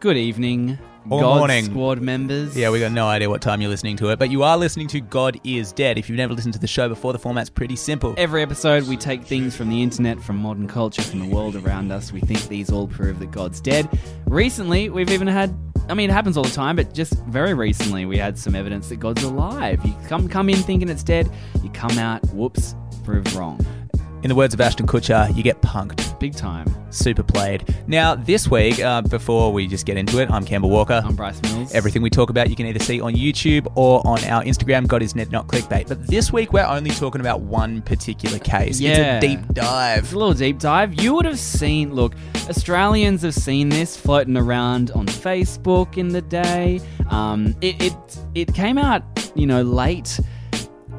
Good evening, or God morning. Squad members. Yeah, we got no idea what time you're listening to it, but you are listening to God Is Dead. If you've never listened to the show before, the format's pretty simple. Every episode, we take things from the internet, from modern culture, from the world around us. We think these all prove that God's dead. Recently, we've even had... I mean, it happens all the time, but just very recently, we had some evidence that God's alive. You come in thinking it's dead, you come out, whoops, proved wrong. In the words of Ashton Kutcher, you get punked. Big time. Super played. Now, this week, before we just get into it, I'm Campbell Walker. I'm Bryce Mills. Everything we talk about, you can either see on YouTube or on our Instagram, God Is Dead, Not Clickbait. But this week, we're only talking about one particular case. Yeah. It's a deep dive. It's a little deep dive. You would have seen, look, Australians have seen this floating around on Facebook in the day. It came out, you know, late.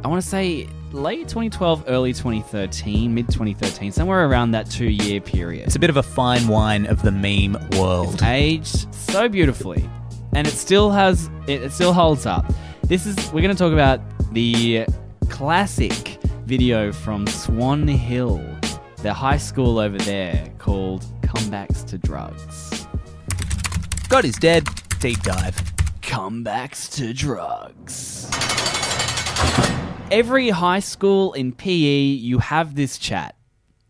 I want to say... late 2012, early 2013, mid-2013, somewhere around that two-year period. It's a bit of a fine wine of the meme world. It's aged so beautifully, and it still holds up. We're going to talk about the classic video from Swan Hill, the high school over there, called Comebacks to Drugs. God Is Dead, deep dive. Comebacks to Drugs. Every high school in PE, you have this chat.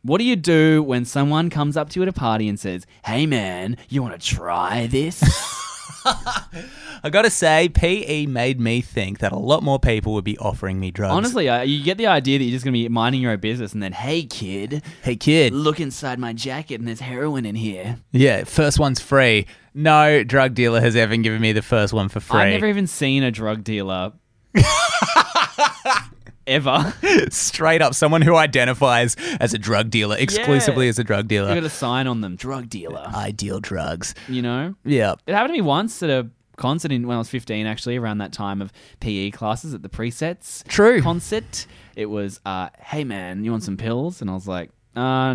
What do you do when someone comes up to you at a party and says, hey man, you want to try this? I got to say, PE made me think that a lot more people would be offering me drugs. Honestly, you get the idea that you're just going to be minding your own business and then, hey kid, look inside my jacket and there's heroin in here. Yeah, first one's free. No drug dealer has ever given me the first one for free. I've never even seen a drug dealer. Ever. Straight up, someone who identifies as a drug dealer, exclusively as a drug dealer. You got a sign on them, drug dealer. I deal drugs. You know? Yeah. It happened to me once at a concert when I was 15, actually, around that time of PE classes at the Presets. True. Concert. It was, hey man, you want some pills? And I was like, nah.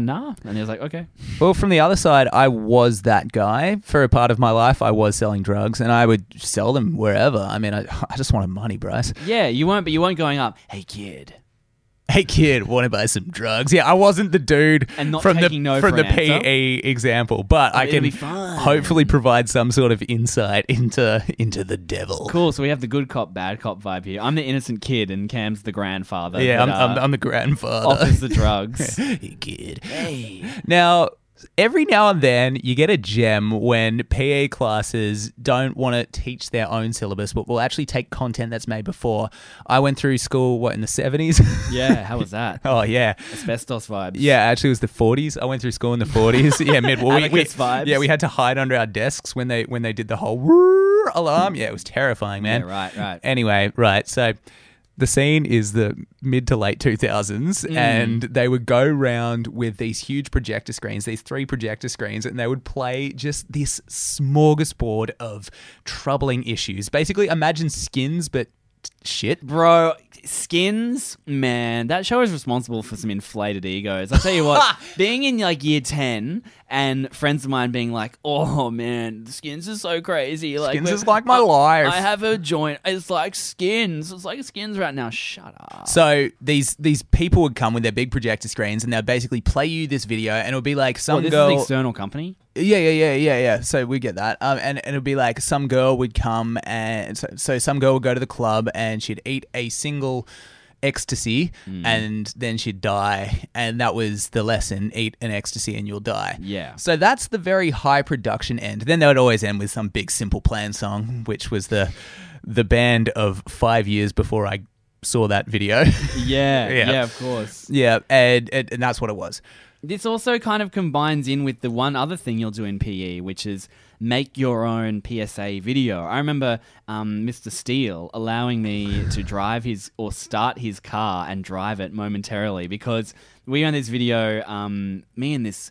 And he was like, okay. Well, from the other side, I was that guy. For a part of my life, I was selling drugs and I would sell them wherever. I mean, I just wanted money, Bryce. Yeah, you weren't going up, hey kid, want to buy some drugs? Yeah, I wasn't the dude and not from taking the, no from the an PE example, but I can hopefully provide some sort of insight into the devil. Cool, so we have the good cop, bad cop vibe here. I'm the innocent kid and Cam's the grandfather. Yeah, I'm the grandfather. Offers the drugs. Hey, kid. Hey. Now... every now and then, you get a gem when PE classes don't want to teach their own syllabus, but will actually take content that's made before. I went through school, in the 70s? Yeah, how was that? Oh, yeah. Asbestos vibes. Yeah, actually, it was the 40s. I went through school in the 40s. Yeah, mid-war. Vibes. Yeah, we had to hide under our desks when they did the whole alarm. Yeah, it was terrifying, man. Yeah, right. Anyway, right, so... the scene is the mid to late 2000s, and they would go round with these huge projector screens, these three projector screens, and they would play just this smorgasbord of troubling issues. Basically, imagine Skins, but shit. Bro, Skins, man, that show is responsible for some inflated egos. I tell you what, being in like year 10 and friends of mine being like, oh man, Skins is so crazy. Like, Skins is like my life. I have a joint. It's like Skins. It's like Skins right now. Shut up. So these people would come with their big projector screens and they'll basically play you this video and it'll be like some girl. Is an external company? Yeah. So we get that. And it'd be like some girl would come and so some girl would go to the club and she'd eat a single ecstasy and then she'd die. And that was the lesson, eat an ecstasy and you'll die. Yeah. So that's the very high production end. Then they would always end with some big Simple Plan song, which was the band of 5 years before I saw that video. Yeah, of course. Yeah, and that's what it was. This also kind of combines in with the one other thing you'll do in PE, which is make your own PSA video. I remember Mr. Steele allowing me to start his car and drive it momentarily because we own this video, me and this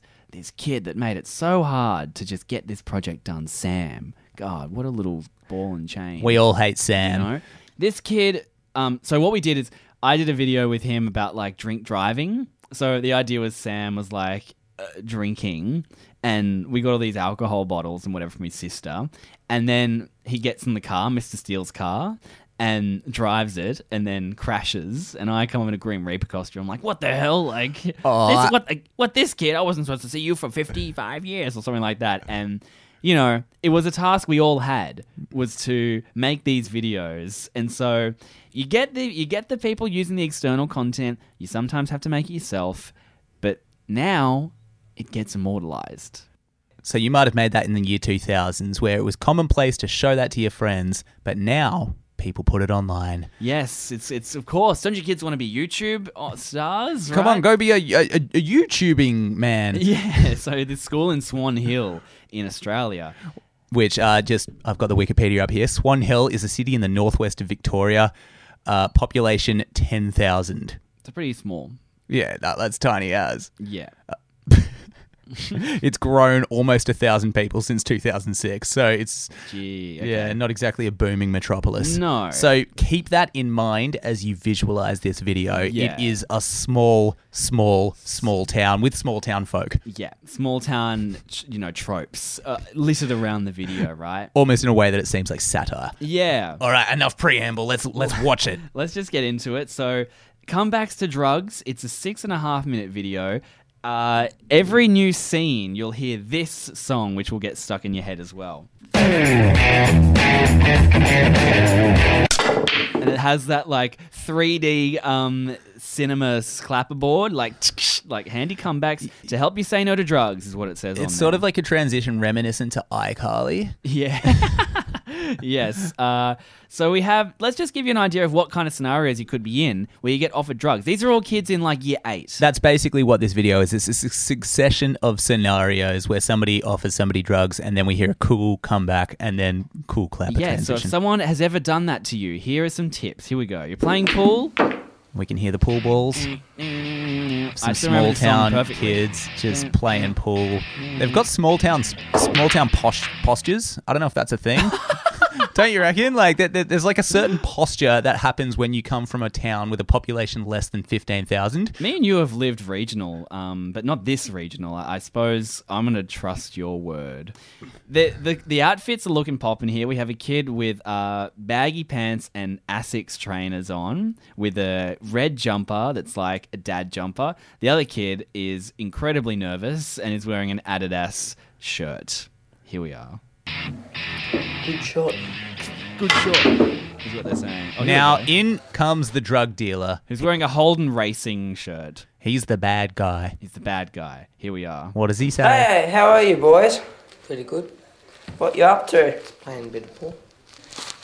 kid that made it so hard to just get this project done, Sam. God, what a little ball and chain. We all hate Sam. You know? This kid, so what we did is I did a video with him about like drink driving. So the idea was Sam was like drinking and we got all these alcohol bottles and whatever from his sister and then he gets in the car, Mr. Steele's car, and drives it and then crashes and I come up in a Grim Reaper costume. I'm like, what the hell? Like, this, what this kid? I wasn't supposed to see you for 55 years or something like that. And you know, it was a task we all had, was to make these videos. And so you get the people using the external content. You sometimes have to make it yourself. But now it gets immortalized. So you might have made that in the year 2000s, where it was commonplace to show that to your friends. But now people put it online. Yes, it's of course. Don't your kids want to be YouTube stars? Right? Come on, go be a YouTubing man. Yeah, so this school in Swan Hill in Australia. Which, I've got the Wikipedia up here. Swan Hill is a city in the northwest of Victoria. Population 10,000. It's pretty small. Yeah, that's tiny as. Yeah. It's grown almost 1,000 people since 2006, so it's not exactly a booming metropolis. No. So keep that in mind as you visualize this video. Yeah. It is a small town with small town folk. Yeah, small town, tropes littered around the video, right? Almost in a way that it seems like satire. Yeah. All right, enough preamble. Let's watch it. Let's just get into it. So, comebacks to drugs. It's a 6.5-minute video. Every new scene, you'll hear this song, which will get stuck in your head as well. And it has that, 3D cinema clapperboard, handy comebacks to help you say no to drugs is what it says on there. It's sort of like a transition reminiscent to iCarly. Yeah. Yes. So let's just give you an idea of what kind of scenarios you could be in where you get offered drugs. These are all kids in year 8. That's basically what this video is. It's a succession of scenarios where somebody offers somebody drugs and then we hear a cool comeback and then cool clap. Yeah, so if someone has ever done that to you, here are some tips. Here we go. You're playing pool. We can hear the pool balls. Some small town kids just playing pool. They've got small town postures. I don't know if that's a thing. Don't you reckon? There's a certain posture that happens when you come from a town with a population less than 15,000. Me and you have lived regional, but not this regional. I suppose I'm going to trust your word. The outfits are looking poppin' here. We have a kid with baggy pants and Asics trainers on with a red jumper that's like a dad jumper. The other kid is incredibly nervous and is wearing an Adidas shirt. Here we are. Good shot, is what they're saying. Oh, now, in comes the drug dealer. Who's wearing a Holden racing shirt. He's the bad guy. Here we are. What does he say? Hey, how are you, boys? Pretty good. What you up to? Playing a bit of pool.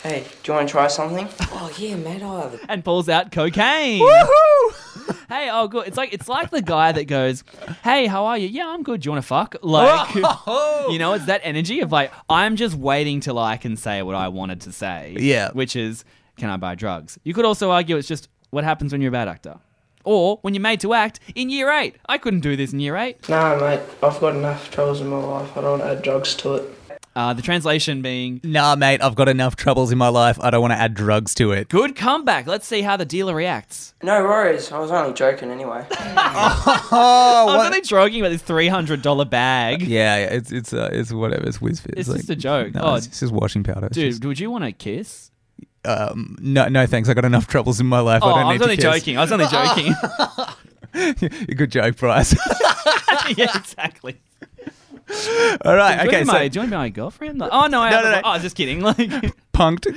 Hey, do you want to try something? Oh, yeah, mate, I have it. And pulls out cocaine. Woohoo! Hey, oh, good. It's like the guy that goes, hey, how are you? Yeah, I'm good. Do you want to fuck? It's that energy of I'm just waiting till I can say what I wanted to say. Yeah. Which is, can I buy drugs? You could also argue it's just what happens when you're a bad actor. Or when you're made to act in year 8. I couldn't do this in year 8. Nah, mate, I've got enough troubles in my life. I don't want to add drugs to it. The translation being, nah, mate, I've got enough troubles in my life. I don't want to add drugs to it. Good comeback. Let's see how the dealer reacts. No worries. I was only joking anyway. I was only joking about this $300 bag. Yeah, it's whatever. It's whiz fizz. It's just a joke. No, it's just washing powder. Dude, would you want to kiss? No, thanks. I got enough troubles in my life. I was only joking. Good joke, Bryce. Yeah, exactly. All right. So okay. Do you want to be my girlfriend? No. I was just kidding. Punked.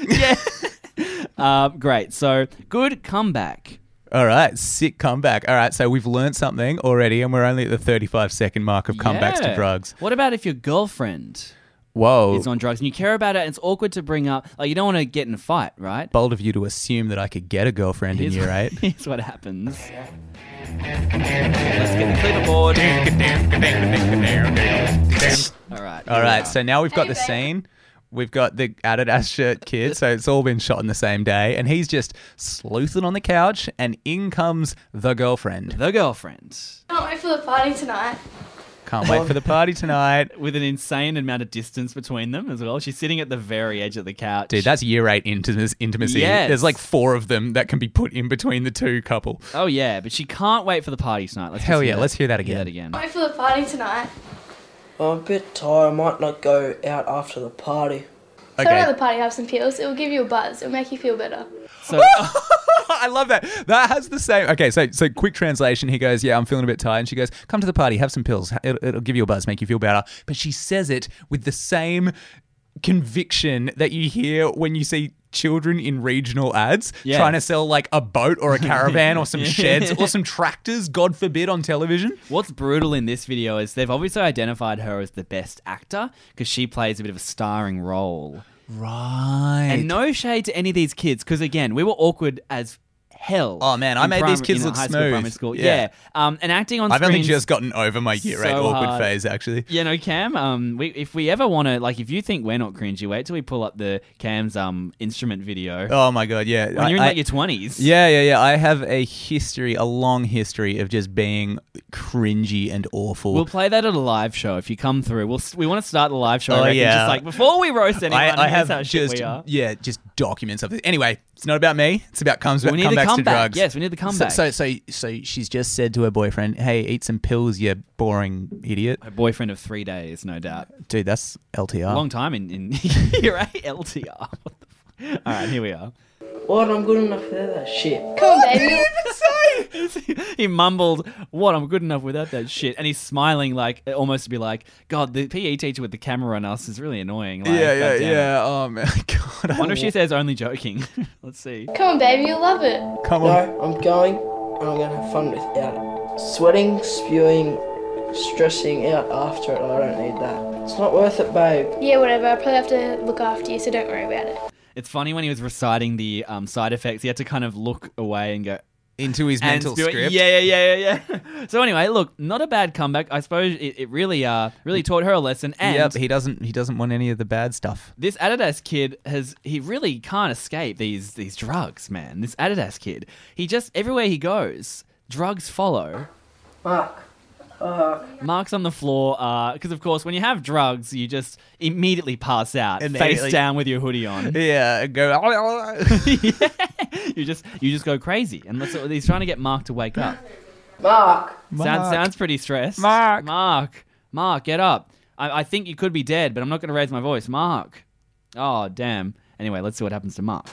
Yeah. Great. So good comeback. All right. Sick comeback. All right. So we've learned something already, and we're only at the 35-second mark of comebacks to drugs. What about if your girlfriend? Whoa. Is on drugs and you care about it and it's awkward to bring up. You don't want to get in a fight, right? Bold of you to assume that I could get a girlfriend in year 8. Here's what happens. Let's get the clipboard. All right. So now we've got the scene. We've got the Adidas shirt kid, so it's all been shot on the same day. And he's just sleuthing on the couch and in comes the girlfriend. Can't wait for the party tonight. With an insane amount of distance between them as well. She's sitting at the very edge of the couch. Dude, that's year 8 intimacy. Yes. There's 4 of them that can be put in between the two couple. Oh, yeah, but she can't wait for the party tonight. Let's hear that again. Can't wait for the party tonight. I'm a bit tired. I might not go out after the party. Okay. So, after the party, have some pills. It'll give you a buzz. It'll make you feel better. So I love that. That has the same. Okay, so quick translation. He goes, yeah, I'm feeling a bit tired. And she goes, come to the party, have some pills. It'll give you a buzz, make you feel better. But she says it with the same conviction that you hear when you see children in regional ads trying to sell like a boat or a caravan or some sheds or some tractors, God forbid, on television. What's brutal in this video is they've obviously identified her as the best actor because she plays a bit of a starring role. Right. And no shade to any of these kids because, again, we were awkward as hell. Oh, man, I made these kids look smooth. Yeah. And acting on screen. I've only just gotten over my year 8 awkward phase, actually. Yeah, no, Cam, if we ever want to, like, if you think we're not cringy, wait till we pull up the Cam's instrument video. Oh, my God, yeah. When you're in, like, your 20s. Yeah. I have a long history of just being cringy and awful. We'll play that at a live show if you come through. We want to start the live show. Oh, yeah. Just, like, before we roast anyone, here's how shit we are. Yeah, just document something. Anyway, it's not about me. It's about comebacks to drugs. Yes, we need the comeback. So she's just said to her boyfriend, hey, eat some pills, you boring idiot. Her boyfriend of 3 days, no doubt. Dude, that's LTR. A long time in year 8 LTR. What the fuck? All right, here we are. What, I'm good enough without that shit. Come on, baby. What did he even say? He mumbled, what, I'm good enough without that shit. And he's smiling like, almost to be like, God, the PE teacher with the camera on us is really annoying. Like, yeah. Oh, man. God, I wonder if she says only joking. Let's see. Come on, baby, you'll love it. Come on. No, I'm going, and I'm going to have fun without it. Sweating, spewing, stressing out after it, I don't need that. It's not worth it, babe. Yeah, whatever. I probably have to look after you, so don't worry about it. It's funny when he was reciting the side effects, he had to kind of look away and go... into his mental script. Yeah. So anyway, look, not a bad comeback. I suppose it really taught her a lesson. And yep, he doesn't want any of the bad stuff. This Adidas kid he really can't escape these drugs, man. This Adidas kid. He just, everywhere he goes, drugs follow. Fuck. Mark's on the floor because, of course, when you have drugs, you just immediately pass out, face down with your hoodie on. Yeah, you just go crazy. And he's trying to get Mark to wake up. Mark. Sounds pretty stressed. Mark, get up. I think you could be dead, but I'm not going to raise my voice. Mark. Oh, damn. Anyway, let's see what happens to Mark.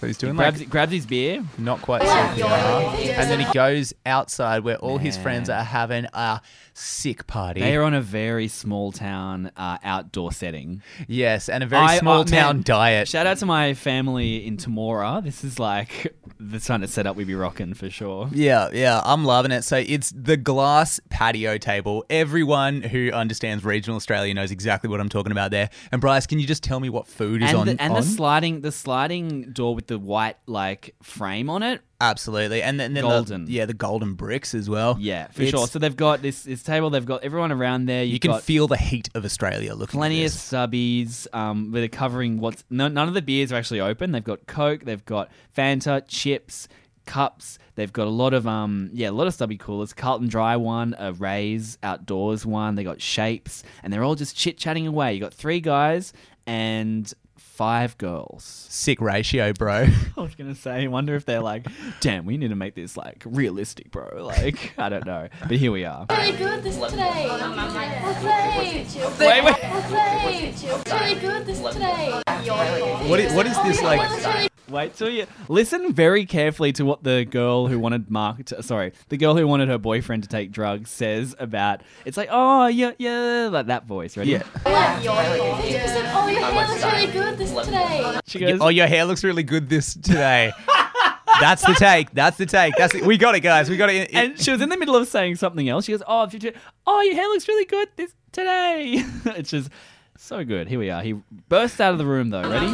So he's doing grabs his beer. Not quite CPR. And then he goes outside where all his friends are having a sick party. They are on a very small town outdoor setting. Yes, and a very small town diet. Shout out to my family in Temora. This is like the kind of setup we'd be rocking for sure. Yeah, I'm loving it. So it's the glass patio table. Everyone who understands regional Australia knows exactly what I'm talking about there. And Bryce, can you just tell me what food is on? And the sliding door with the white like frame on it. Absolutely. And then golden. The golden bricks as well. Yeah, for sure. So they've got this table. They've got everyone around there. You can feel the heat of Australia looking at this. Plenty of subbies. They're covering none of the beers are actually open. They've got Coke. They've got Fanta, chips, cups. They've got a lot of stubby coolers. Carlton Dry one, a Ray's Outdoors one. They got Shapes, and they're all just chit chatting away. You got 3 guys and 5 girls. Sick ratio, bro. I was going to say, I wonder if they're like, damn, we need to make this like realistic, bro. Like, I don't know. But here we are. Really good this today. Really good this today. What is this like? Wait till you listen very carefully to what the girl who wanted her boyfriend to take drugs says about. It's like, oh yeah, like that voice, ready? Yeah. Oh, your hair looks really good this today. She goes, oh, your hair looks really good this today. That's the take. We got it, guys. We got it. And she was in the middle of saying something else. She goes, oh, your hair looks really good this today. It's just. So good. Here we are. He bursts out of the room, though. Ready?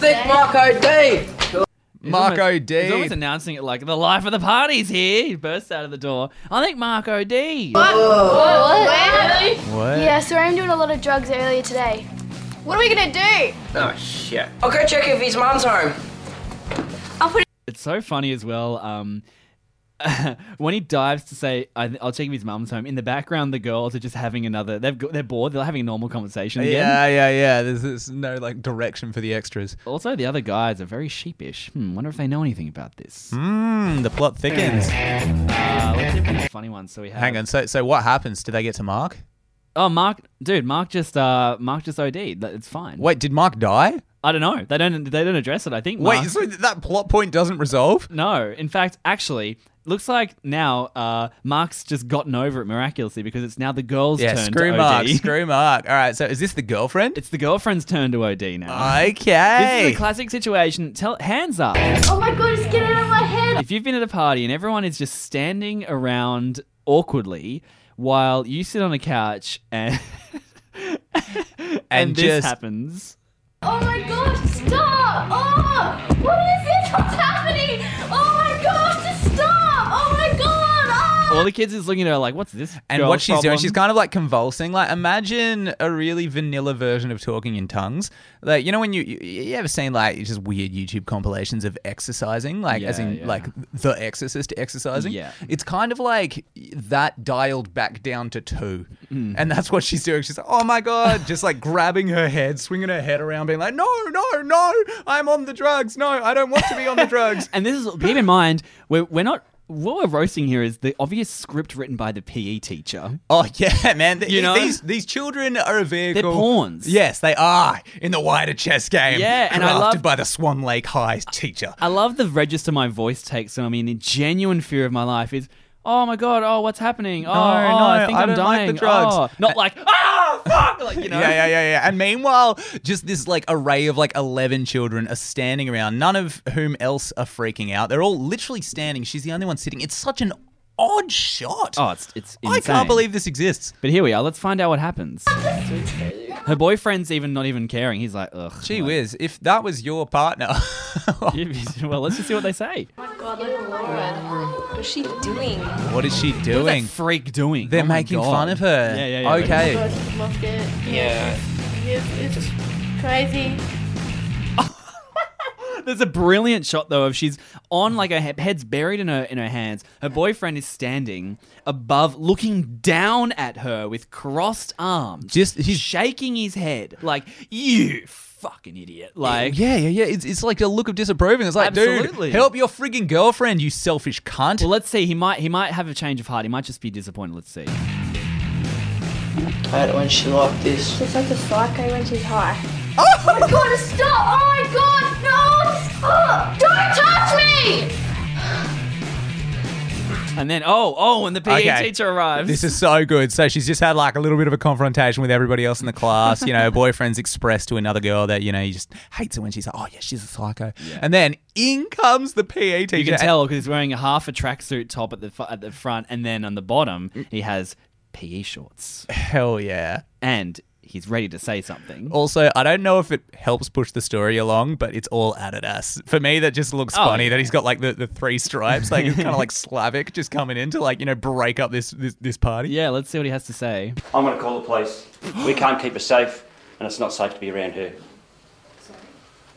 Big Marco D! Marco D. He's always announcing it like, the life of the party's here. He bursts out of the door. I think Marco D. What? Yeah, so I'm doing a lot of drugs earlier today. What are we going to do? Oh, shit. I'll go check if his mum's home. It's so funny as well. When he dives to say, I'll check if his mum's home, in the background, the girls are just having another... They're bored. They're having a normal conversation again. Yeah. There's no, like, direction for the extras. Also, the other guys are very sheepish. Wonder if they know anything about this. The plot thickens. Let's see if we have a funny one. So we have... Hang on. So what happens? Do they get to Mark? Oh, Mark, dude, Mark just OD'd. It's fine. Wait, did Mark die? I don't know. They don't address it, I think. Mark... Wait, so that plot point doesn't resolve? No. In fact, actually, looks like now Mark's just gotten over it miraculously because it's now the girl's turn to OD. Yeah, screw Mark. All right, so is this the girlfriend? It's the girlfriend's turn to OD now. Okay. This is a classic situation. Hands up. Oh my God, just get out of my head. If you've been at a party and everyone is just standing around awkwardly while you sit on a couch and and this happens. Oh my gosh, stop! Oh! What is this? What's happening? Oh my gosh, just stop! Oh my God! Oh. All the kids is looking at her like, what's this? And what she's doing, she's kind of like convulsing. Like, imagine a really vanilla version of Talking in Tongues. Like, you know, when you ever seen like just weird YouTube compilations of exercising, like as in like The Exorcist exercising? Yeah. It's kind of like that dialed back down to 2. Mm. And that's what she's doing. She's like, oh my God, just like grabbing her head, swinging her head around, being like, no, I'm on the drugs. No, I don't want to be on the drugs. And this is, keep in mind, we're not... What we're roasting here is the obvious script written by the PE teacher. Oh, yeah, man. These children are a vehicle. They're pawns. Yes, they are in the wider chess game. Yeah, and crafted by the Swan Lake High teacher. I love the register my voice takes, and I mean, the genuine fear of my life is, oh my God, oh, what's happening? Oh, no, I think I'm dying. Like the drugs. Oh. Not like, oh, fuck! Like, you know? Yeah. And meanwhile, just this like array of like 11 children are standing around, none of whom else are freaking out. They're all literally standing. She's the only one sitting. It's such an odd shot. Oh, it's insane. I can't believe this exists. But here we are. Let's find out what happens. Her boyfriend's not even caring. He's like, ugh. Gee whiz, if that was your partner. Well, let's just see what they say. Oh my God, look at Laura. What is she doing? What is she doing? What is that freak doing? They're making fun of her. Yeah. Okay. Oh God, yeah. It's just crazy. There's a brilliant shot though of she's on like her head's buried in her hands. Her boyfriend is standing above, looking down at her with crossed arms. He's shaking his head like, you fucking idiot. Like, yeah. It's like a look of disapproving. It's like, absolutely. Dude, help your frigging girlfriend, you selfish cunt. Well, let's see. He might have a change of heart. He might just be disappointed. Let's see. I don't want she like this. She's like a psycho when she's high. Oh my God, stop! Oh my God, no! Oh, don't touch me! And then, and the PE teacher arrives. This is so good. So she's just had like a little bit of a confrontation with everybody else in the class. You know, her boyfriend's expressed to another girl that, you know, he just hates her when she's like, oh yeah, she's a psycho. Yeah. And then in comes the PE teacher. You can tell because he's wearing a half a tracksuit top at the front, and then on the bottom, he has PE shorts. Hell yeah. And... he's ready to say something. Also, I don't know if it helps push the story along, but it's all Adidas. For me, that just looks funny that he's got like the three stripes, like it's kind of like Slavic just coming in to like, you know, break up this party. Yeah, let's see what he has to say. I'm going to call the police. We can't keep her safe, and it's not safe to be around her.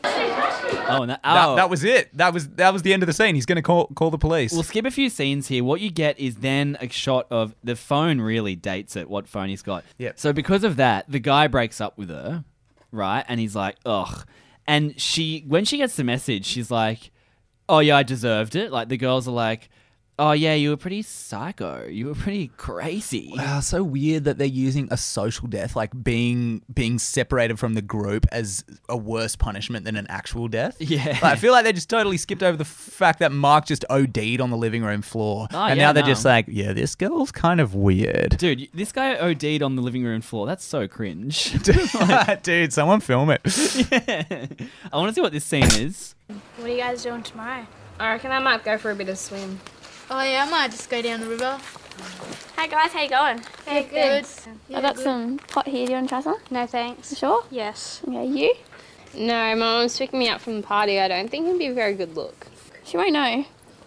Oh, and that was it. That was the end of the scene. He's going to call the police. We'll skip a few scenes here. What you get is then a shot of the phone. Really dates it. What phone he's got. Yep. So because of that, the guy breaks up with her, right? And he's like, ugh. And when she gets the message, she's like, oh yeah, I deserved it. Like the girls are like, oh yeah, you were pretty psycho. You were pretty crazy. Wow, so weird that they're using a social death, like being separated from the group, as a worse punishment than an actual death. Yeah, like, I feel like they just totally skipped over the fact that Mark just OD'd on the living room floor, they're just like, yeah, this girl's kind of weird. Dude, this guy OD'd on the living room floor. That's so cringe. Dude, someone film it. Yeah, I want to see what this scene is. What are you guys doing tomorrow? I reckon I might go for a bit of swim. Oh yeah, I might just go down the river. Hey guys, how you going? Hey, good. I got some pot here. Do you want to try some? No thanks. Sure? Yes. Okay, you? No, my mom's picking me up from the party. I don't think it'd be a very good look. She won't know.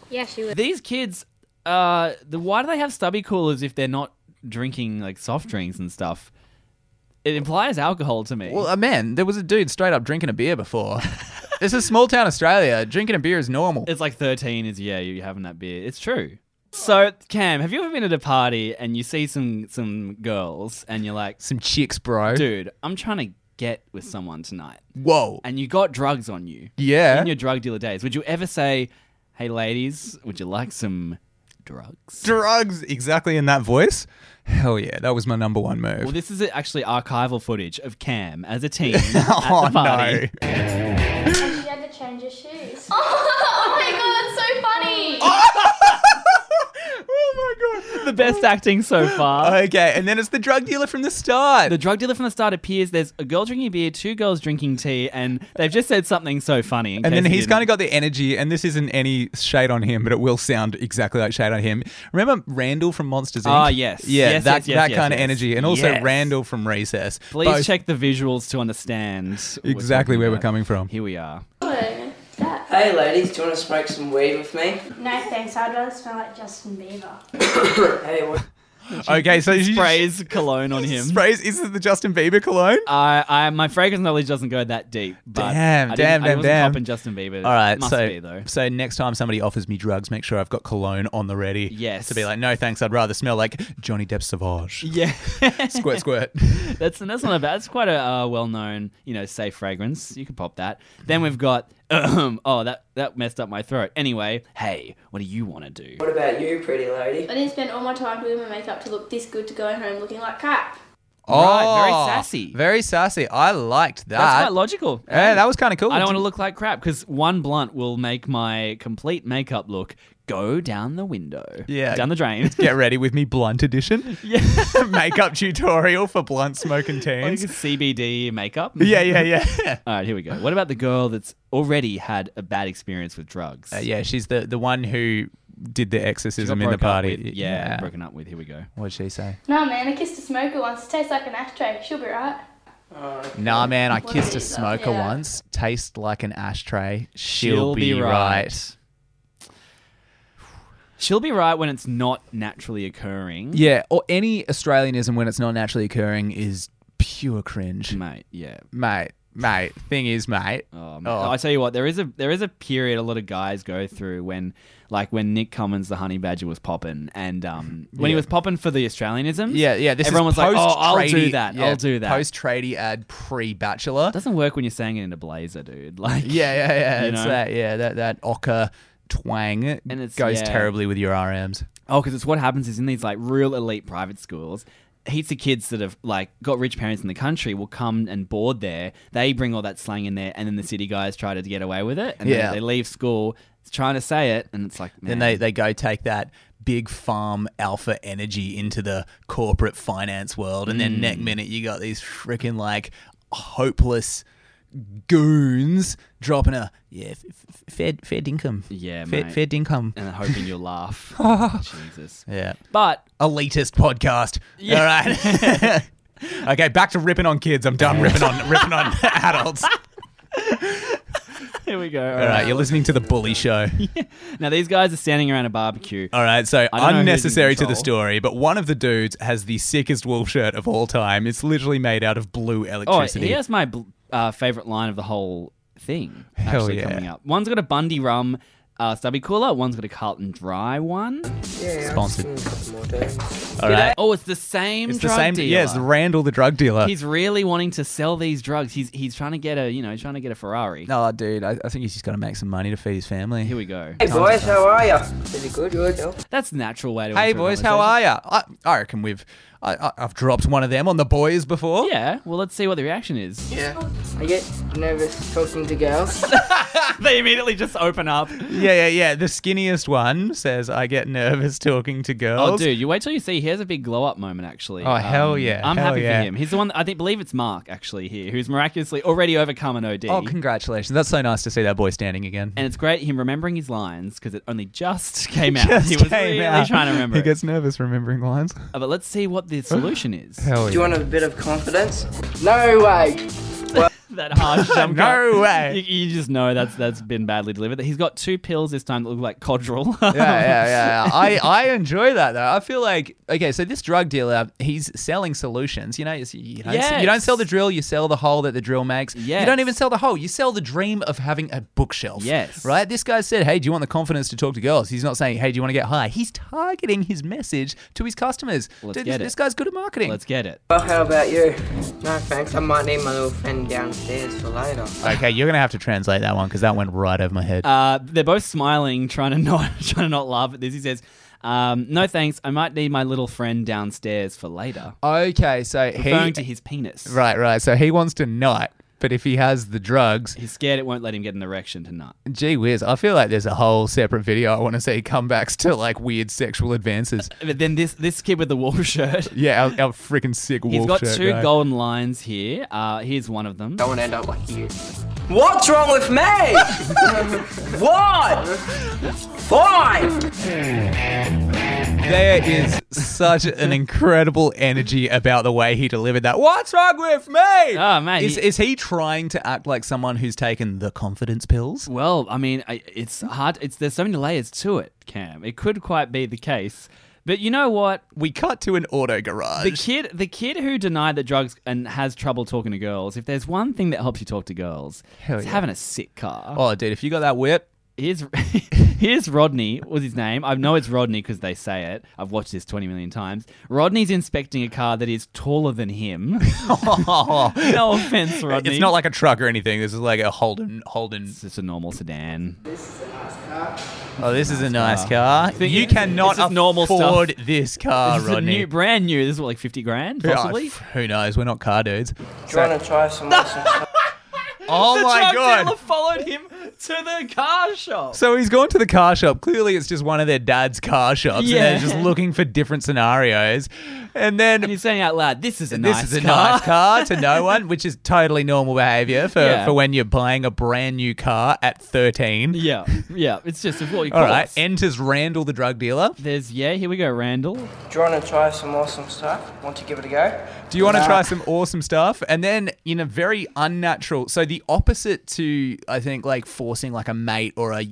Yeah, she would. These kids, why do they have stubby coolers if they're not drinking like soft drinks and stuff? It implies alcohol to me. Well, man, there was a dude straight up drinking a beer before. This is small town Australia. Drinking a beer is normal. It's like 13 is, yeah, you're having that beer. It's true. So, Cam, have you ever been at a party and you see some girls and you're like... Some chicks, bro. Dude, I'm trying to get with someone tonight. Whoa. And you got drugs on you. Yeah. In your drug dealer days. Would you ever say, hey, ladies, would you like some... drugs. Drugs, exactly, in that voice. Hell yeah, that was my number one move. Well, this is actually archival footage of Cam as a teen at the party. Oh, no. And she had to change her shoes. Oh my God, that's so funny. Oh my God. The best acting so far. Okay, and then it's the drug dealer from the start. The drug dealer from the start appears. There's a girl drinking beer, two girls drinking tea, and they've just said something so funny. And then he's kind of got the energy, and this isn't any shade on him, but it will sound exactly like shade on him. Remember Randall from Monsters Inc? Oh, yes. Yeah, yes, that kind of energy. And also Randall from Recess. Please check the visuals to understand exactly where we're coming from. Here we are. Hey ladies, do you want to smoke some weed with me? No thanks, I'd rather smell like Justin Bieber. Hey, what? Okay, so she sprays cologne on him. Sprays? Is it the Justin Bieber cologne? My fragrance knowledge doesn't go that deep. But damn. I wasn't Justin Bieber. All right, must be though. So next time somebody offers me drugs, make sure I've got cologne on the ready. Yes. To be like, no thanks, I'd rather smell like Johnny Depp Sauvage. Yeah. Squirt, squirt. That's not a bad. That's quite a well-known, safe fragrance. You can pop that. Then we've got. Oh, that messed up my throat. Anyway, hey, what do you want to do? What about you, pretty lady? I didn't spend all my time doing my makeup to look this good to go home looking like crap. Oh, right, very sassy. Very sassy. I liked that. That's quite logical. Yeah, that was kind of cool. I don't want to look like crap because one blunt will make my complete makeup look go down the window. Yeah. Down the drain. Get ready with me, blunt edition. Yeah. Makeup tutorial for blunt smoking teens. Like CBD makeup. Yeah. All right, here we go. What about the girl that's already had a bad experience with drugs? She's the one who... did the exorcism in the party. Broken up with. Here we go. What'd she say? Nah, man, I kissed a smoker once. Tastes like an ashtray. She'll be right. Okay. Nah, man, I kissed a smoker once. Tastes like an ashtray. She'll be right. She'll be right when it's not naturally occurring. Yeah, or any Australianism when it's not naturally occurring is pure cringe. Mate, thing is, mate. Oh. I tell you what, there is a period a lot of guys go through when, like, when Nick Cummins, the Honey Badger, was popping, and when he was popping for the Australianisms, everyone was like, "Oh, I'll do that, I'll do that." Post tradie ad, pre Bachelor. Doesn't work when you're saying it in a blazer, dude. Like, yeah. It's that ochre twang, and it goes terribly with your RMs. Oh, because it's what happens is in these like real elite private schools. Heaps of kids that have like got rich parents in the country will come and board there. They bring all that slang in there, and then the city guys try to get away with it. And then they leave school trying to say it, and it's like, man. Then they go take that big farm alpha energy into the corporate finance world, and then next minute you got these freaking like hopeless goons dropping a fair dinkum. Yeah, mate. Fair dinkum. And I'm hoping you'll laugh. Jesus. Yeah. But elitist podcast. Yeah. All right. Okay, back to ripping on kids. I'm done ripping on adults. Here we go. All right, you're listening to The Bully Show. Yeah. Now, these guys are standing around a barbecue. All right, so unnecessary to the story, but one of the dudes has the sickest wool shirt of all time. It's literally made out of blue electricity. Oh, he has my favourite line of the whole thing coming up. One's got a Bundy rum stubby cooler. One's got a Carlton dry one. Yeah, sponsored. All right. Oh, it's the same. It's the same dealer. Yeah, it's Randall, the drug dealer. He's really wanting to sell these drugs. He's trying to get a Ferrari. Oh, dude, I think he's just got to make some money to feed his family. Here we go. Hey boys, how are ya? Pretty good, that's a natural way to. Hey boys, how are ya? I reckon I've dropped one of them on the boys before. Yeah. Well, let's see what the reaction is. Yeah. I get nervous talking to girls. They immediately just open up. Yeah. The skinniest one says, I get nervous talking to girls. Oh, dude, you wait till you see. He has a big glow-up moment, actually. Oh, hell yeah. I'm happy for him. He's the one, I believe it's Mark, actually, here, who's miraculously already overcome an OD. Oh, congratulations. That's so nice to see that boy standing again. And it's great, him remembering his lines, because it only just came out. He was really trying to remember He gets nervous remembering lines. Oh, but let's see what the solution is. Hell yeah. Do you want a bit of confidence? No way. That harsh jump. No way. You just know that's been badly delivered. He's got two pills this time that look like Codral. Yeah. I enjoy that though. I feel like, okay, so this drug dealer, he's selling solutions. You don't sell the drill, you sell the hole that the drill makes. Yes. You don't even sell the hole, you sell the dream of having a bookshelf. Yes. Right? This guy said, hey, do you want the confidence to talk to girls? He's not saying, hey, do you want to get high? He's targeting his message to his customers. This guy's good at marketing. Let's get it. Well, how about you? No, thanks. I might need my little friend down. For later. Okay, you're gonna have to translate that one because that went right over my head. They're both smiling, trying to not laugh at this. He says, No thanks. I might need my little friend downstairs for later. Okay, so referring to his penis. Right, right. So he wants to nut, but if he has the drugs, he's scared it won't let him get an erection to nut. Gee whiz, I feel like there's a whole separate video I want to see comebacks to like weird sexual advances. But then this kid with the wolf shirt. Yeah, our freaking sick wolf shirt. He's got two golden lines here. Here's one of them. I want to end up like you. What's wrong with me? What? Why? There is such an incredible energy about the way he delivered that. What's wrong with me? Oh, man. Is he trying to act like someone who's taken the confidence pills? Well, I mean, it's hard. There's so many layers to it, Cam. It could quite be the case. But you know what? We cut to an auto garage. The kid who denied that drugs and has trouble talking to girls, if there's one thing that helps you talk to girls, it's having a sick car. Oh, dude, if you got that whip... Here's Rodney, was his name. I know it's Rodney because they say it. I've watched this 20 million times. Rodney's inspecting a car that is taller than him. No offense, Rodney. It's not like a truck or anything. This is like a Holden. It's just a normal sedan. This is a nice car. Oh, this is a nice car. You cannot afford this car, Rodney. It's brand new. This is what, like 50 grand, possibly? Oh, who knows? We're not car dudes. Do you want to try some more stuff? Oh my God. The drug dealer followed him to the car shop. So he's gone to the car shop. Clearly, it's just one of their dad's car shops. Yeah. And they're just looking for different scenarios. And then... and he's saying out loud, this is a nice car to no one, which is totally normal behavior for when you're buying a brand new car at 13. Yeah. Yeah. It's just what you call it. All right. Enters Randall, the drug dealer. Here we go, Randall. Do you want to try some awesome stuff? Want to give it a go? Do you want to try some awesome stuff? And then in a very unnatural... So the opposite to, I think, like forcing like a mate or a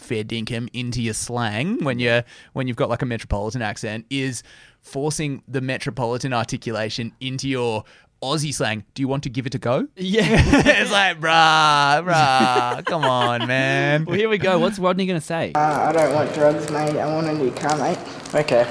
fair dinkum into your slang when you've got like a metropolitan accent is forcing the metropolitan articulation into your Aussie slang. Do you want to give it a go? Yeah. It's like, bruh, come on, man. Well, here we go. What's Rodney going to say? I don't like drugs, mate. I want a new car, mate. Okay.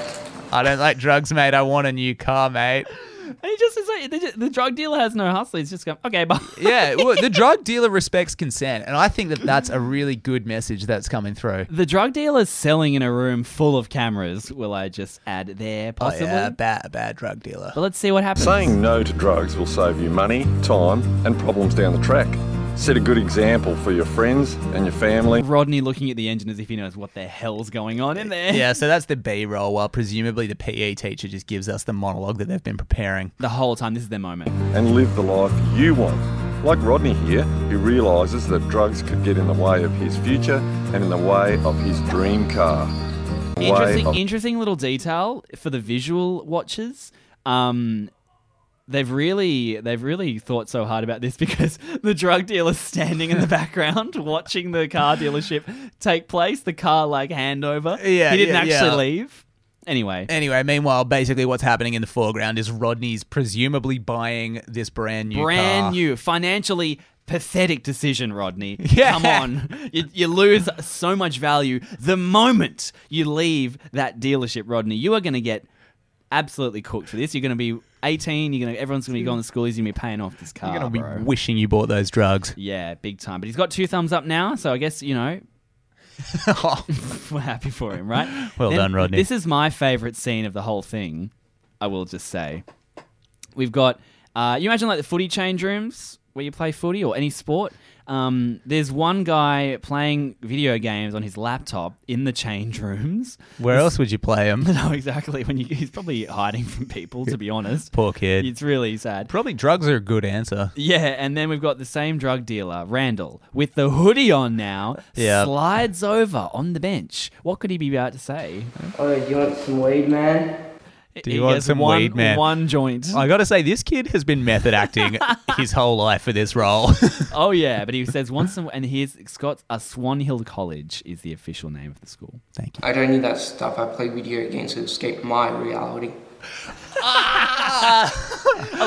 I don't like drugs, mate. I want a new car, mate. And he just is like, the drug dealer has no hustle. He's just going, okay, bye. Yeah, well, the drug dealer respects consent. And I think that that's a really good message that's coming through. The drug dealer's selling in a room full of cameras, will I just add there, possibly? Oh, yeah, bad drug dealer. But let's see what happens. Saying no to drugs will save you money, time, and problems down the track. Set a good example for your friends and your family. Rodney looking at the engine as if he knows what the hell's going on in there. Yeah, so that's the B-roll, while presumably the PE teacher just gives us the monologue that they've been preparing. The whole time, this is their moment. And live the life you want. Like Rodney here, who realises that drugs could get in the way of his future and in the way of his dream car. Interesting little detail for the visual watchers. They've really thought so hard about this because the drug dealer's standing in the background watching the car dealership take place, the car like handover. Yeah, he didn't actually leave. Anyway, meanwhile, basically what's happening in the foreground is Rodney's presumably buying this brand new car. Financially pathetic decision, Rodney. Yeah. Come on. You lose so much value the moment you leave that dealership, Rodney. You are going to get absolutely cooked for this. You're going to be 18, everyone's going to be going to school, he's going to be paying off this car. You're going to be wishing you bought those drugs. Yeah, big time. But he's got two thumbs up now, so I guess, we're happy for him, right? Well done, Rodney. This is my favourite scene of the whole thing, I will just say. We've got, you imagine like the footy change rooms where you play footy or any sport? There's one guy playing video games on his laptop in the change rooms. Where else would you play him? No, exactly. He's probably hiding from people, to be honest. Poor kid. It's really sad. Probably drugs are a good answer. Yeah, and then we've got the same drug dealer, Randall, with the hoodie on now, slides over on the bench. What could he be about to say? Oh, you want some weed, man? Do you want some weed, man? One joint. I got to say, this kid has been method acting his whole life for this role. Oh, yeah. But he says once and here's Scott's Swan Hill College is the official name of the school. Thank you. I don't need that stuff. I play video games to escape my reality. I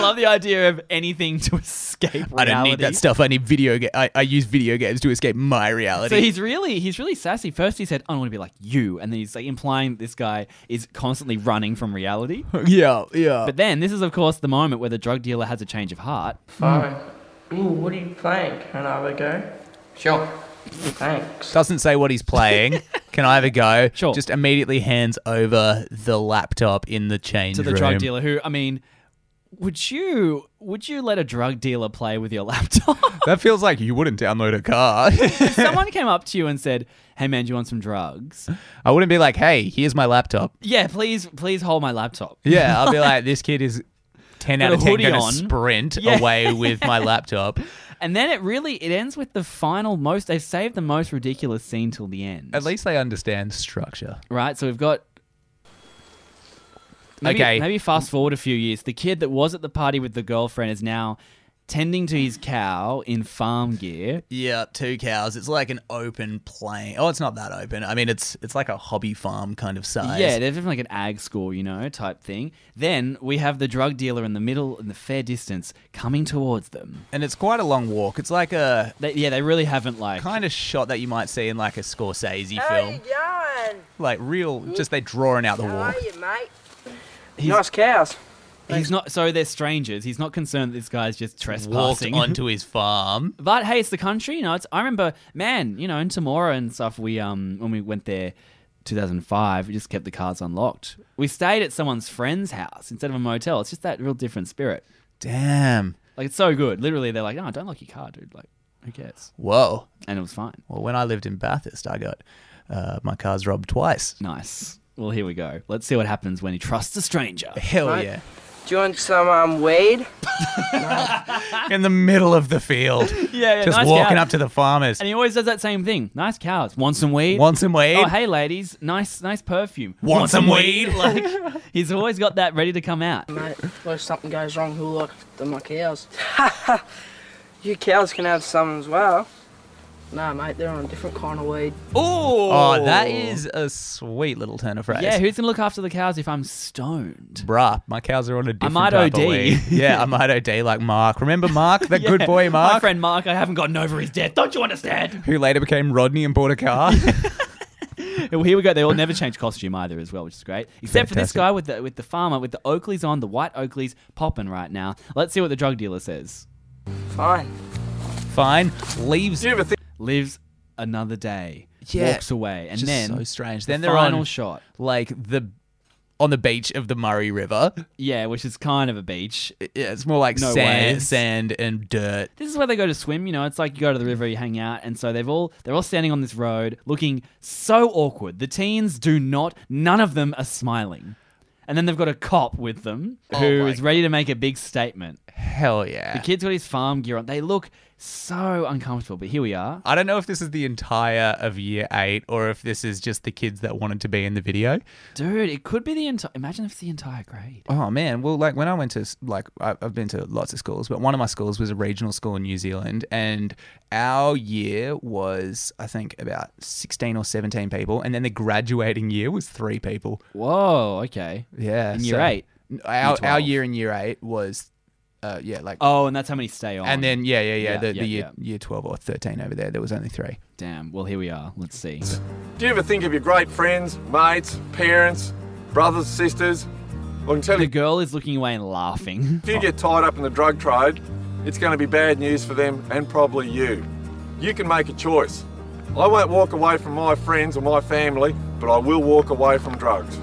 love the idea of anything to escape reality. I don't need that stuff. I need video games. I use video games to escape my reality. So he's really sassy. First he said, I don't want to be like you. And then he's like implying that this guy is constantly running from reality. Yeah. But then this is, of course, the moment where the drug dealer has a change of heart. Fine. Ooh, what are you playing? Can I have a go? Sure. Thanks. Doesn't say what he's playing. Can I have a go? Sure. Just immediately hands over the laptop in the change room. To the drug dealer who, I mean, would you let a drug dealer play with your laptop? That feels like you wouldn't download a card. If someone came up to you and said, hey man, do you want some drugs? I wouldn't be like, hey, here's my laptop. Yeah, please hold my laptop. Yeah, I'll be like, this kid is 10 out of 10 going to sprint away with my laptop. And then it ends with the final most... They've saved the most ridiculous scene till the end. At least they understand structure. Right, so we've got... Maybe fast forward a few years. The kid that was at the party with the girlfriend is now tending to his cow in farm gear. Yeah, two cows. It's like an open plain... Oh, it's not that open. I mean, it's like a hobby farm kind of size. Yeah, they're definitely like an ag school, you know, type thing. Then we have the drug dealer in the middle, in the fair distance, coming towards them. And it's quite a long walk. It's like a... They really haven't like... Kind of shot that you might see in like a Scorsese film. How you going? Like real... Just they drawing out the walk. How are you, mate? Nice cows. He's not... So they're strangers. He's not concerned that this guy's just trespassing. Walked onto his farm. But hey, it's the country. You know, I remember, man, you know, in Temora and stuff, we when we went there 2005, we just kept the cars unlocked. We stayed at someone's friend's house instead of a motel. It's just that real different spirit. Damn. Like, it's so good. Literally, they're like, no, don't lock your car, dude. Like, who cares? Whoa. And it was fine. Well, when I lived in Bathurst, I got my cars robbed twice. Nice. Well, here we go. Let's see what happens when he trusts a stranger. Hell yeah. Do you want some weed? In the middle of the field. Yeah. Just nice walking cows. Up to the farmers. And he always does that same thing. Nice cows. Want some weed? Want some weed? Oh, hey, ladies. Nice perfume. Want some weed? Like, he's always got that ready to come out. Mate, what if something goes wrong? Who'll look at my cows? You cows can have some as well. Nah, mate, they're on a different kind of weed. Ooh. Oh, that is a sweet little turn of phrase. Yeah, who's going to look after the cows if I'm stoned? Bruh, my cows are on a different type of weed. Yeah, I might OD like Mark. Remember Mark, that good boy Mark? My friend Mark, I haven't gotten over his death. Don't you understand? Who later became Rodney and bought a car. Well, here we go. They all never change costume either as well, which is great. Except for this guy with the farmer, with the Oakleys on, the white Oakleys popping right now. Let's see what the drug dealer says. Fine. Leaves. Lives another day, walks away, and then so strange. Then they're on shot, like on the beach of the Murray River. Yeah, which is kind of a beach. Yeah, it's more like sand and dirt. This is where they go to swim. You know, it's like you go to the river, you hang out, and so they're all standing on this road, looking so awkward. The teens none of them are smiling. And then they've got a cop with them who is ready to make a big statement. Hell yeah. The kid's got his farm gear on. They look so uncomfortable, but here we are. I don't know if this is the entire of year 8 or if this is just the kids that wanted to be in the video. Dude, it could be the entire... Imagine if it's the entire grade. Oh, man. Well, like when I went to... Like I've been to lots of schools, but one of my schools was a regional school in New Zealand and our year was, I think, about 16 or 17 people and then the graduating year was 3 people. Whoa, okay. Yeah. In year 8? Our year in year 8 was... Oh, and that's how many stay on. And then, year 12 or 13 over there, there was only 3. Damn. Well, here we are. Let's see. Do you ever think of your great friends, mates, parents, brothers, sisters? I can tell you, the girl is looking away and laughing. If you get tied up in the drug trade, it's going to be bad news for them and probably you. You can make a choice. I won't walk away from my friends or my family, but I will walk away from drugs.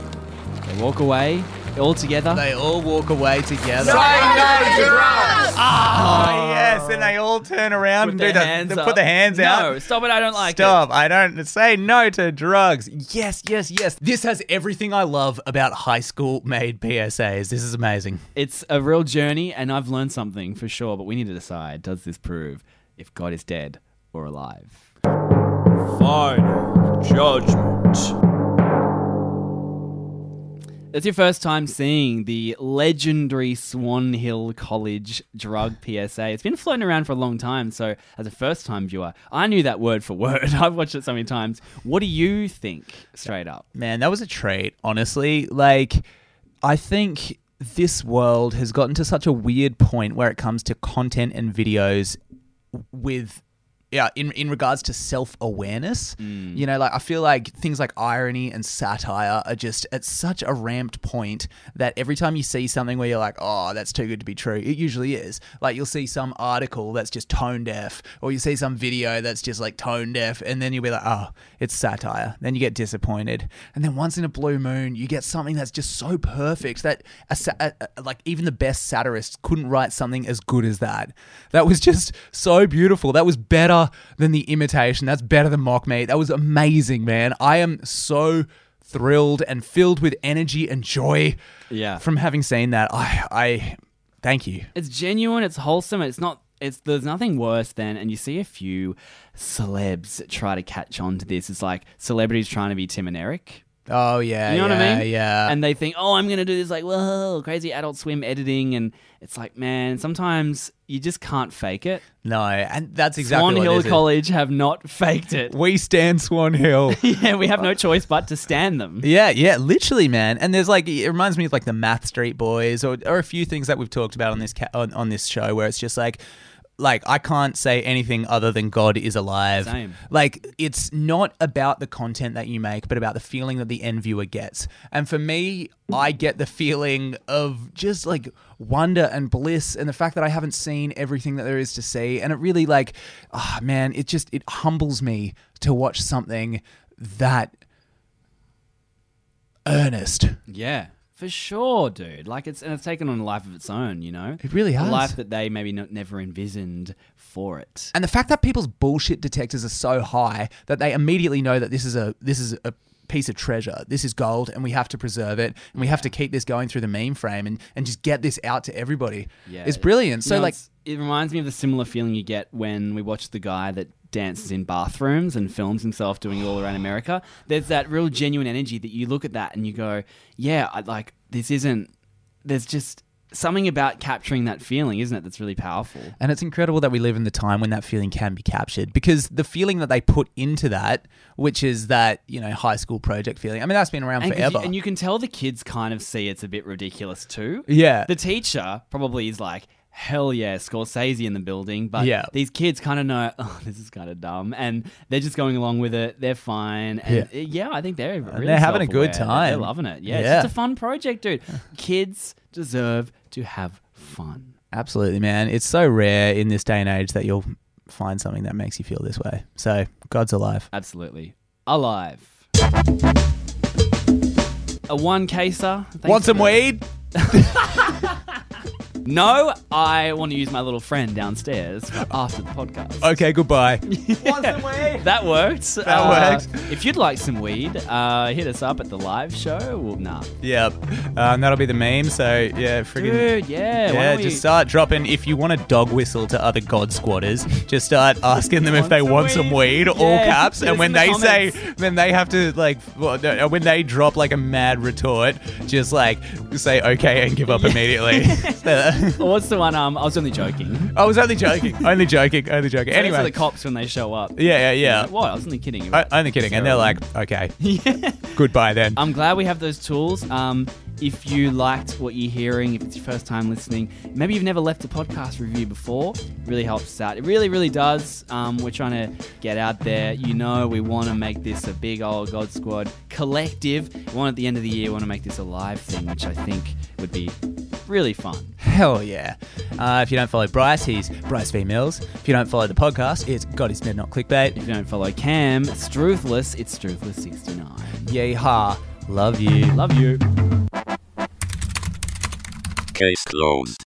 They walk away. All together? They all walk away together. Say no to drugs! Oh, yes. And they all turn around and put their hands out. No, stop it. I don't like it. Stop. I don't. Say no to drugs. Yes, yes, yes. This has everything I love about high school made PSAs. This is amazing. It's a real journey and I've learned something for sure, but we need to decide, does this prove if God is dead or alive? Final judgment. That's your first time seeing the legendary Swan Hill College drug PSA. It's been floating around for a long time, so as a first-time viewer, I knew that word for word. I've watched it so many times. What do you think, straight up? Man, that was a treat, honestly. Like, I think this world has gotten to such a weird point where it comes to content and videos with yeah, in regards to self-awareness, you know, like I feel like things like irony and satire are just at such a ramped point that every time you see something where you're like, oh, that's too good to be true, it usually is. Like you'll see some article that's just tone deaf, or you see some video that's just like tone deaf, and then you'll be like, oh, it's satire. Then you get disappointed. And then once in a blue moon, you get something that's just so perfect that like even the best satirists couldn't write something as good as that. That was just so beautiful. That was better than the imitation. That's better than mock meat. That was amazing, man. I am so thrilled and filled with energy and joy from having seen that. I thank you. It's genuine. It's wholesome. It's not. It's there's nothing worse than, and you see a few celebs try to catch on to this. It's like celebrities trying to be Tim and Eric. Oh yeah, you know what I mean? Yeah, and they think, oh, I'm gonna do this like whoa, crazy Adult Swim editing, and it's like, man, sometimes you just can't fake it. No, and that's exactly what it is. Swan Hill College have not faked it. We stand Swan Hill. Yeah, we have no choice but to stand them. Yeah, yeah, literally, man. And there's like, it reminds me of like the Math Street Boys, or a few things that we've talked about on this on this show, where it's just like. Like, I can't say anything other than God is alive. Same. Like, it's not about the content that you make, but about the feeling that the end viewer gets. And for me, I get the feeling of just, like, wonder and bliss and the fact that I haven't seen everything that there is to see. And it really, like, oh, man, it just, it humbles me to watch something that earnest. Yeah. For sure, dude. Like it's and it's taken on a life of its own, you know? It really has. A life that they maybe never envisioned for it. And the fact that people's bullshit detectors are so high that they immediately know that this is a piece of treasure. This is gold and we have to preserve it and we have to keep this going through the meme frame and just get this out to everybody. Yeah. It's brilliant. So like it reminds me of the similar feeling you get when we watch the guy that dances in bathrooms and films himself doing it all around America. There's that real genuine energy that you look at that and you go, yeah, like this isn't, there's just something about capturing that feeling, isn't it? That's really powerful. And it's incredible that we live in the time when that feeling can be captured, because the feeling that they put into that, which is that, you know, high school project feeling. I mean, that's been around forever. And you can tell the kids kind of see it's a bit ridiculous too. Yeah. The teacher probably is like, hell yeah, Scorsese in the building. But these kids kind of know, oh, this is kind of dumb. And they're just going along with it. They're fine. And yeah I think they're really they're having a good time. They're loving it. Yeah, it's just a fun project, dude. Kids deserve to have fun. Absolutely, man. It's so rare in this day and age that you'll find something that makes you feel this way. So, God's alive. Absolutely. Alive. A one-caser. Want some weed? No, I want to use my little friend downstairs after the podcast. Okay, goodbye. Want some weed? That works. That works. If you'd like some weed, hit us up at the live show. Well, nah. Yep. That'll be the meme. So, yeah, friggin'. Dude, yeah. Yeah, just start dropping. If you want a dog whistle to other God squatters, just start asking them if they want some weed, all caps. And when they comments. Say, then they have to, like, when they drop, like, a mad retort, just, like, say okay and give up immediately. What's the one? I was only joking. I was only joking. Only joking. So anyway, those are the cops when they show up. Yeah. Like, what? I was only kidding. Only kidding. And they're like, okay. Yeah. Goodbye then. I'm glad we have those tools. If you liked what you're hearing, if it's your first time listening, maybe you've never left a podcast review before, it really helps us out. It really, really does. We're trying to get out there. You know, we want to make this a big old God Squad collective. We want at the end of the year, we want to make this a live thing, which I think would be really fun. Hell yeah. If you don't follow Bryce, he's Bryce V. Mills. If you don't follow the podcast, it's God Is Dead Not Clickbait. If you don't follow Cam, Struthless, it's Struthless69. Yeehaw. Love you. Case closed.